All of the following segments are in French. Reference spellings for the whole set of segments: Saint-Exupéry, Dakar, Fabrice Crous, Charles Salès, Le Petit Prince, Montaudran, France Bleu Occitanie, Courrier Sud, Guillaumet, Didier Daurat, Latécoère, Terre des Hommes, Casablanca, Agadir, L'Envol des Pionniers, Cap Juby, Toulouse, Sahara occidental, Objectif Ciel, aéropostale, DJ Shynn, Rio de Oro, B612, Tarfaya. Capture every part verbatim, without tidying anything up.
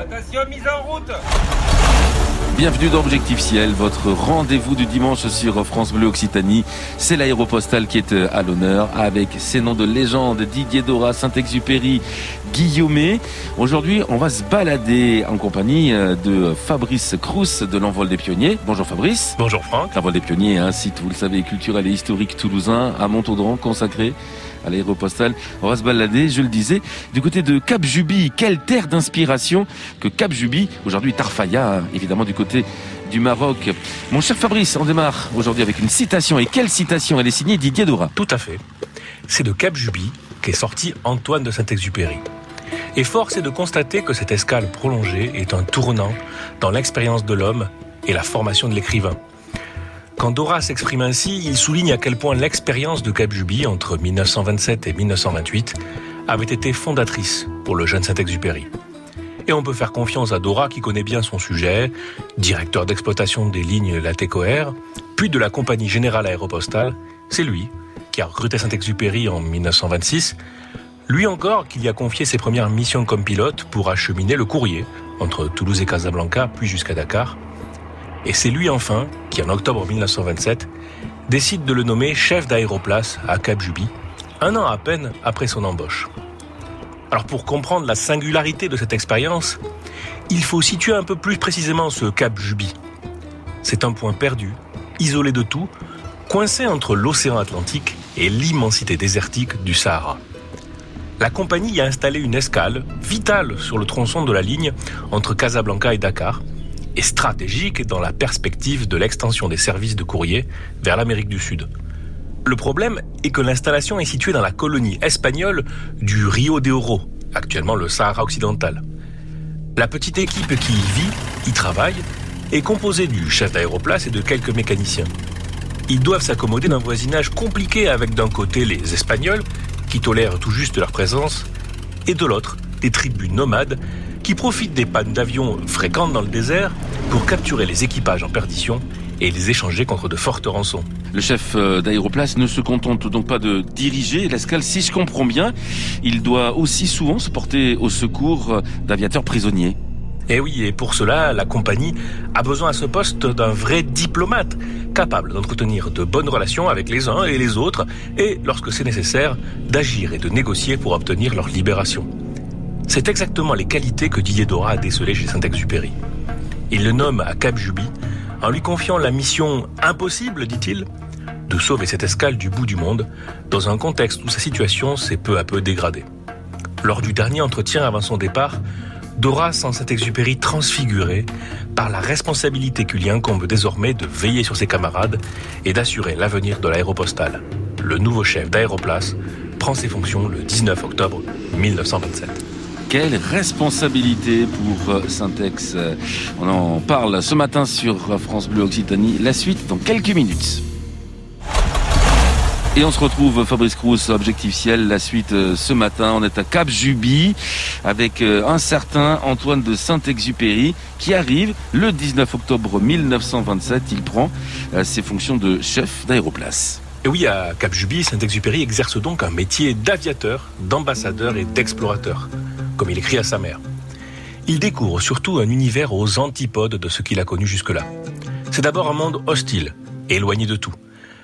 Attention, mise en route. Bienvenue dans Objectif Ciel, votre rendez-vous du dimanche sur France Bleu Occitanie. C'est l'aéropostale qui est à l'honneur avec ses noms de légende, Didier Daurat, Saint-Exupéry, Guillaumet. Aujourd'hui, on va se balader en compagnie de Fabrice Crous de L'Envol des Pionniers. Bonjour Fabrice. Bonjour Franck. L'Envol des Pionniers, un site, vous le savez, culturel et historique toulousain à Montaudran, consacré à l'aéropostale. On va se balader, je le disais, du côté de Cap Juby. Quelle terre d'inspiration que Cap Juby, aujourd'hui Tarfaya, évidemment du côté du Maroc. Mon cher Fabrice, on démarre aujourd'hui avec une citation. Et quelle citation? Elle est signée Didier Daurat. Tout à fait. C'est de Cap Juby qu'est sorti Antoine de Saint-Exupéry. Et force est de constater que cette escale prolongée est un tournant dans l'expérience de l'homme et la formation de l'écrivain. Quand Daurat s'exprime ainsi, il souligne à quel point l'expérience de Cap Juby entre mille neuf cent vingt-sept et mille neuf cent vingt-huit avait été fondatrice pour le jeune Saint-Exupéry. Et on peut faire confiance à Daurat qui connaît bien son sujet, directeur d'exploitation des lignes Latécoère, puis de la compagnie générale aéropostale. C'est lui qui a recruté Saint-Exupéry en mille neuf cent vingt-six, lui encore qui lui a confié ses premières missions comme pilote pour acheminer le courrier entre Toulouse et Casablanca, puis jusqu'à Dakar. Et c'est lui enfin qui, en octobre mille neuf cent vingt-sept, décide de le nommer chef d'aéroplace à Cap Juby, un an à peine après son embauche. Alors pour comprendre la singularité de cette expérience, il faut situer un peu plus précisément ce Cap Juby. C'est un point perdu, isolé de tout, coincé entre l'océan Atlantique et l'immensité désertique du Sahara. La compagnie y a installé une escale vitale sur le tronçon de la ligne entre Casablanca et Dakar, et stratégique dans la perspective de l'extension des services de courrier vers l'Amérique du Sud. Le problème est que l'installation est située dans la colonie espagnole du Rio de Oro, actuellement le Sahara occidental. La petite équipe qui y vit, y travaille, est composée du chef d'aéroplace et de quelques mécaniciens. Ils doivent s'accommoder d'un voisinage compliqué avec d'un côté les Espagnols, qui tolèrent tout juste leur présence, et de l'autre, des tribus nomades qui profitent des pannes d'avions fréquentes dans le désert pour capturer les équipages en perdition et les échanger contre de fortes rançons. Le chef d'aéroplace ne se contente donc pas de diriger l'escale, si je comprends bien. Il doit aussi souvent se porter au secours d'aviateurs prisonniers. Et oui, et pour cela, la compagnie a besoin à ce poste d'un vrai diplomate, capable d'entretenir de bonnes relations avec les uns et les autres, et lorsque c'est nécessaire, d'agir et de négocier pour obtenir leur libération. C'est exactement les qualités que Didier Daurat a décelées chez Saint-Exupéry. Il le nomme à Cap Juby en lui confiant la mission impossible, dit-il, de sauver cette escale du bout du monde dans un contexte où sa situation s'est peu à peu dégradée. Lors du dernier entretien avant son départ, Daurat sent Saint-Exupéry transfiguré par la responsabilité qui lui incombe désormais de veiller sur ses camarades et d'assurer l'avenir de l'aéropostale. Le nouveau chef d'aéroplace prend ses fonctions le dix-neuf octobre mille neuf cent vingt-sept. Quelle responsabilité pour Saint-Ex. On en parle ce matin sur France Bleu Occitanie. La suite dans quelques minutes. Et on se retrouve, Fabrice Crous, Objectif Ciel. La suite ce matin, on est à Cap Juby avec un certain Antoine de Saint-Exupéry qui arrive le dix-neuf octobre mille neuf cent vingt-sept. Il prend ses fonctions de chef d'aéroplace. Et oui, à Cap Juby, Saint-Exupéry exerce donc un métier d'aviateur, d'ambassadeur et d'explorateur, comme il écrit à sa mère. Il découvre surtout un univers aux antipodes de ce qu'il a connu jusque-là. C'est d'abord un monde hostile, éloigné de tout,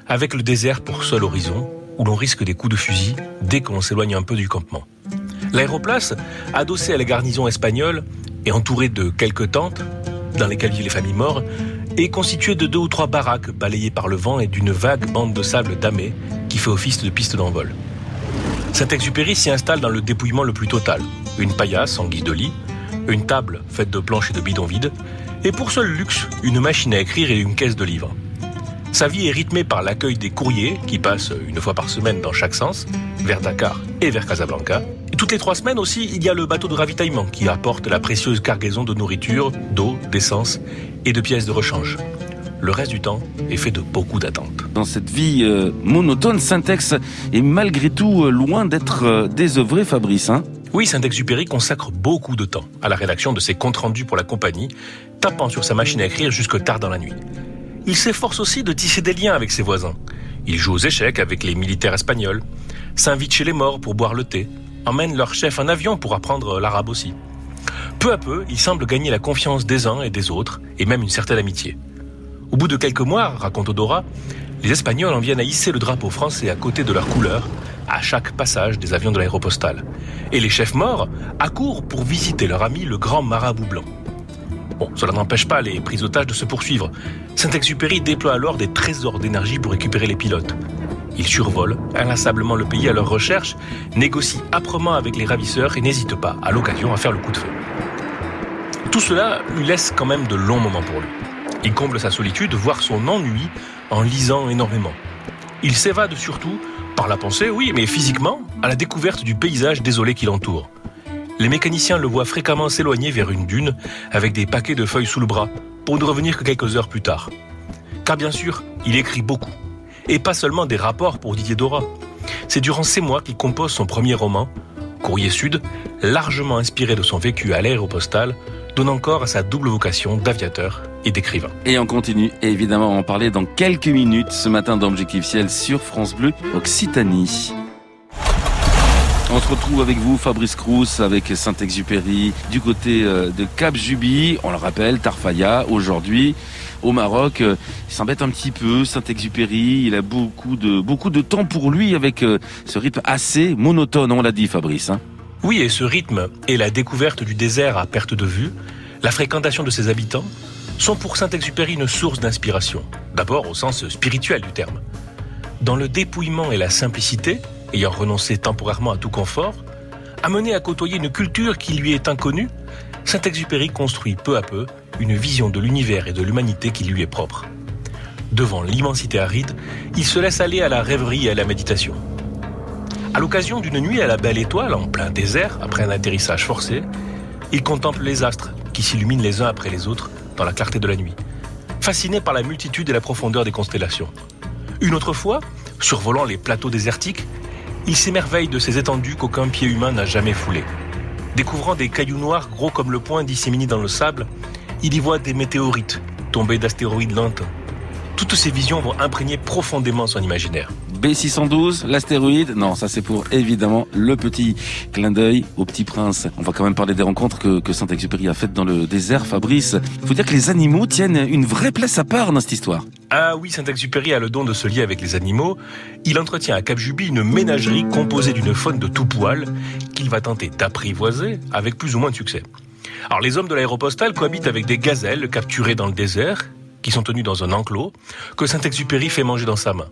avec le désert pour seul horizon, où l'on risque des coups de fusil dès qu'on s'éloigne un peu du campement. L'aéroplace, adossée à la garnison espagnole et entourée de quelques tentes, dans lesquelles vivent les familles mortes, est constituée de deux ou trois baraques balayées par le vent et d'une vague bande de sable damée qui fait office de piste d'envol. Saint-Exupéry s'y installe dans le dépouillement le plus total. Une paillasse en guise de lit, une table faite de planches et de bidons vides, et pour seul luxe, une machine à écrire et une caisse de livres. Sa vie est rythmée par l'accueil des courriers qui passent une fois par semaine dans chaque sens, vers Dakar et vers Casablanca. Et toutes les trois semaines aussi, il y a le bateau de ravitaillement qui apporte la précieuse cargaison de nourriture, d'eau, d'essence et de pièces de rechange. Le reste du temps est fait de beaucoup d'attentes. Dans cette vie euh, monotone, Saint-Ex est malgré tout euh, loin d'être euh, désœuvré, Fabrice. Hein oui, Saint-Exupéry consacre beaucoup de temps à la rédaction de ses comptes rendus pour la compagnie, tapant sur sa machine à écrire jusque tard dans la nuit. Il s'efforce aussi de tisser des liens avec ses voisins. Il joue aux échecs avec les militaires espagnols, s'invite chez les morts pour boire le thé, emmène leur chef en avion pour apprendre l'arabe aussi. Peu à peu, il semble gagner la confiance des uns et des autres, et même une certaine amitié. Au bout de quelques mois, raconte Daurat, les Espagnols en viennent à hisser le drapeau français à côté de leur couleur, à chaque passage des avions de l'aéropostale. Et les chefs morts accourent pour visiter leur ami le grand marabout blanc. Bon, cela n'empêche pas les prises d'otages de se poursuivre. Saint-Exupéry déploie alors des trésors d'énergie pour récupérer les pilotes. Ils survolent inlassablement le pays à leur recherche, négocient âprement avec les ravisseurs et n'hésitent pas, à l'occasion, à faire le coup de feu. Tout cela lui laisse quand même de longs moments pour lui. Il comble sa solitude, voire son ennui, en lisant énormément. Il s'évade surtout par la pensée, oui, mais physiquement, à la découverte du paysage désolé qui l'entoure. Les mécaniciens le voient fréquemment s'éloigner vers une dune avec des paquets de feuilles sous le bras pour ne revenir que quelques heures plus tard. Car bien sûr, il écrit beaucoup. Et pas seulement des rapports pour Didier Daurat. C'est durant ces mois qu'il compose son premier roman, Courrier Sud, largement inspiré de son vécu à l'aéropostale, donnant corps à sa double vocation d'aviateur et d'écrivain. Et on continue évidemment à en parler dans quelques minutes ce matin dans Objectif Ciel sur France Bleu Occitanie. On se retrouve avec vous, Fabrice Crous, avec Saint-Exupéry, du côté de Cap Juby, on le rappelle, Tarfaya, aujourd'hui, au Maroc. Il s'embête un petit peu, Saint-Exupéry, il a beaucoup de, beaucoup de temps pour lui avec ce rythme assez monotone, on l'a dit, Fabrice. Hein. Oui, et ce rythme et la découverte du désert à perte de vue, la fréquentation de ses habitants, sont pour Saint-Exupéry une source d'inspiration, d'abord au sens spirituel du terme. Dans le dépouillement et la simplicité, ayant renoncé temporairement à tout confort, amené à côtoyer une culture qui lui est inconnue, Saint-Exupéry construit peu à peu une vision de l'univers et de l'humanité qui lui est propre. Devant l'immensité aride, il se laisse aller à la rêverie et à la méditation. À l'occasion d'une nuit à la belle étoile, en plein désert, après un atterrissage forcé, il contemple les astres qui s'illuminent les uns après les autres dans la clarté de la nuit, fasciné par la multitude et la profondeur des constellations. Une autre fois, survolant les plateaux désertiques, il s'émerveille de ces étendues qu'aucun pied humain n'a jamais foulées. Découvrant des cailloux noirs gros comme le poing disséminés dans le sable, il y voit des météorites tombées d'astéroïdes lointains. Toutes ces visions vont imprégner profondément son imaginaire. B six cent douze, l'astéroïde, non, ça c'est pour évidemment le petit clin d'œil au Petit Prince. On va quand même parler des rencontres que, que Saint-Exupéry a faites dans le désert, Fabrice. Il faut dire que les animaux tiennent une vraie place à part dans cette histoire. Ah oui, Saint-Exupéry a le don de se lier avec les animaux. Il entretient à Cap Juby une ménagerie composée d'une faune de tout poil qu'il va tenter d'apprivoiser avec plus ou moins de succès. Alors les hommes de l'aéropostale cohabitent avec des gazelles capturées dans le désert, qui sont tenus dans un enclos, que Saint-Exupéry fait manger dans sa main.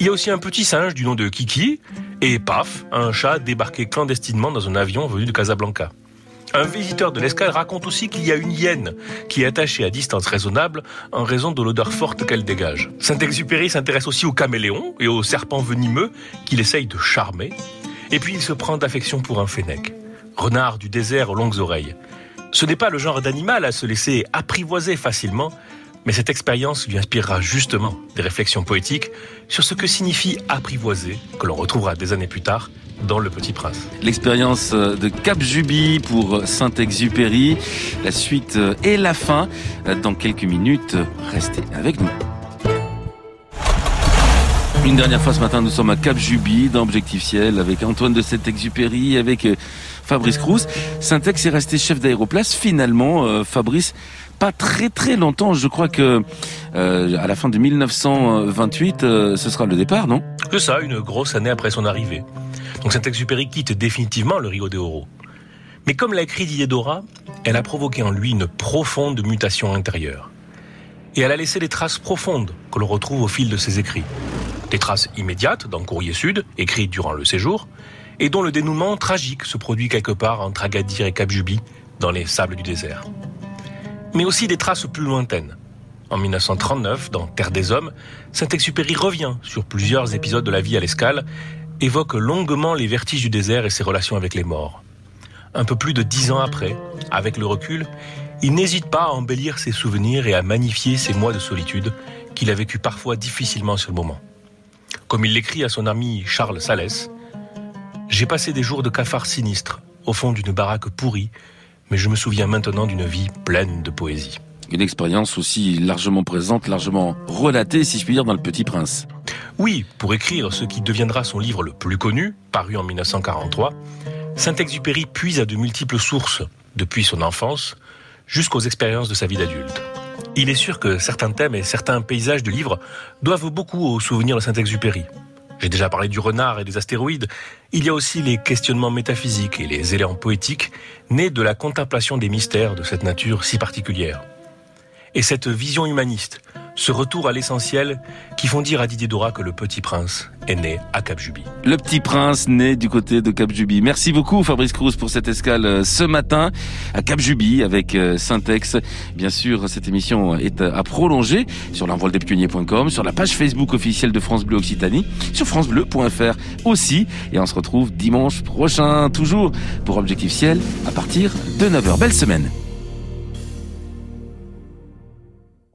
Il y a aussi un petit singe du nom de Kiki, et paf, un chat débarqué clandestinement dans un avion venu de Casablanca. Un visiteur de l'escale raconte aussi qu'il y a une hyène qui est attachée à distance raisonnable en raison de l'odeur forte qu'elle dégage. Saint-Exupéry s'intéresse aussi aux caméléons et aux serpents venimeux qu'il essaye de charmer, et puis il se prend d'affection pour un fennec, renard du désert aux longues oreilles. Ce n'est pas le genre d'animal à se laisser apprivoiser facilement, mais cette expérience lui inspirera justement des réflexions poétiques sur ce que signifie apprivoiser, que l'on retrouvera des années plus tard dans Le Petit Prince. L'expérience de Cap Juby pour Saint-Exupéry, la suite et la fin dans quelques minutes. Restez avec nous. Une dernière fois ce matin, nous sommes à Cap Juby, dans Objectif Ciel, avec Antoine de Saint-Exupéry, avec Fabrice Crous. Saint-Ex est resté chef d'aéroplace. Finalement, euh, Fabrice, pas très très longtemps. Je crois que euh, à la fin de mille neuf cent vingt-huit, euh, ce sera le départ, non ? C'est ça, une grosse année après son arrivée. Donc Saint-Exupéry quitte définitivement le Rio de Oro. Mais comme l'a écrit Didier Daurat, elle a provoqué en lui une profonde mutation intérieure. Et elle a laissé des traces profondes que l'on retrouve au fil de ses écrits. Des traces immédiates dans Courrier Sud, écrites durant le séjour, et dont le dénouement tragique se produit quelque part entre Agadir et Cap Juby, dans les sables du désert. Mais aussi des traces plus lointaines. En mille neuf cent trente-neuf, dans Terre des Hommes, Saint-Exupéry revient sur plusieurs épisodes de la vie à l'escale, évoque longuement les vertiges du désert et ses relations avec les morts. Un peu plus de dix ans après, avec le recul, il n'hésite pas à embellir ses souvenirs et à magnifier ses mois de solitude qu'il a vécu parfois difficilement sur le moment. Comme il l'écrit à son ami Charles Salès, « J'ai passé des jours de cafard sinistre, au fond d'une baraque pourrie, mais je me souviens maintenant d'une vie pleine de poésie. » Une expérience aussi largement présente, largement relatée, si je puis dire, dans Le Petit Prince. Oui, pour écrire ce qui deviendra son livre le plus connu, paru en mille neuf cent quarante-trois, Saint-Exupéry puise à de multiples sources, depuis son enfance jusqu'aux expériences de sa vie d'adulte. Il est sûr que certains thèmes et certains paysages du livre doivent beaucoup aux souvenirs de Saint-Exupéry. J'ai déjà parlé du renard et des astéroïdes. Il y a aussi les questionnements métaphysiques et les élans poétiques nés de la contemplation des mystères de cette nature si particulière. Et cette vision humaniste, ce retour à l'essentiel qui font dire à Didier Daurat que Le Petit Prince est né à Cap Juby. Le Petit Prince né du côté de Cap Juby. Merci beaucoup Fabrice Crous pour cette escale ce matin à Cap Juby avec Saint-Ex. Bien sûr, cette émission est à prolonger sur l'envol des pionniers point com, sur la page Facebook officielle de France Bleu Occitanie, sur francebleu point fr aussi. Et on se retrouve dimanche prochain, toujours pour Objectif Ciel, à partir de neuf heures. Belle semaine.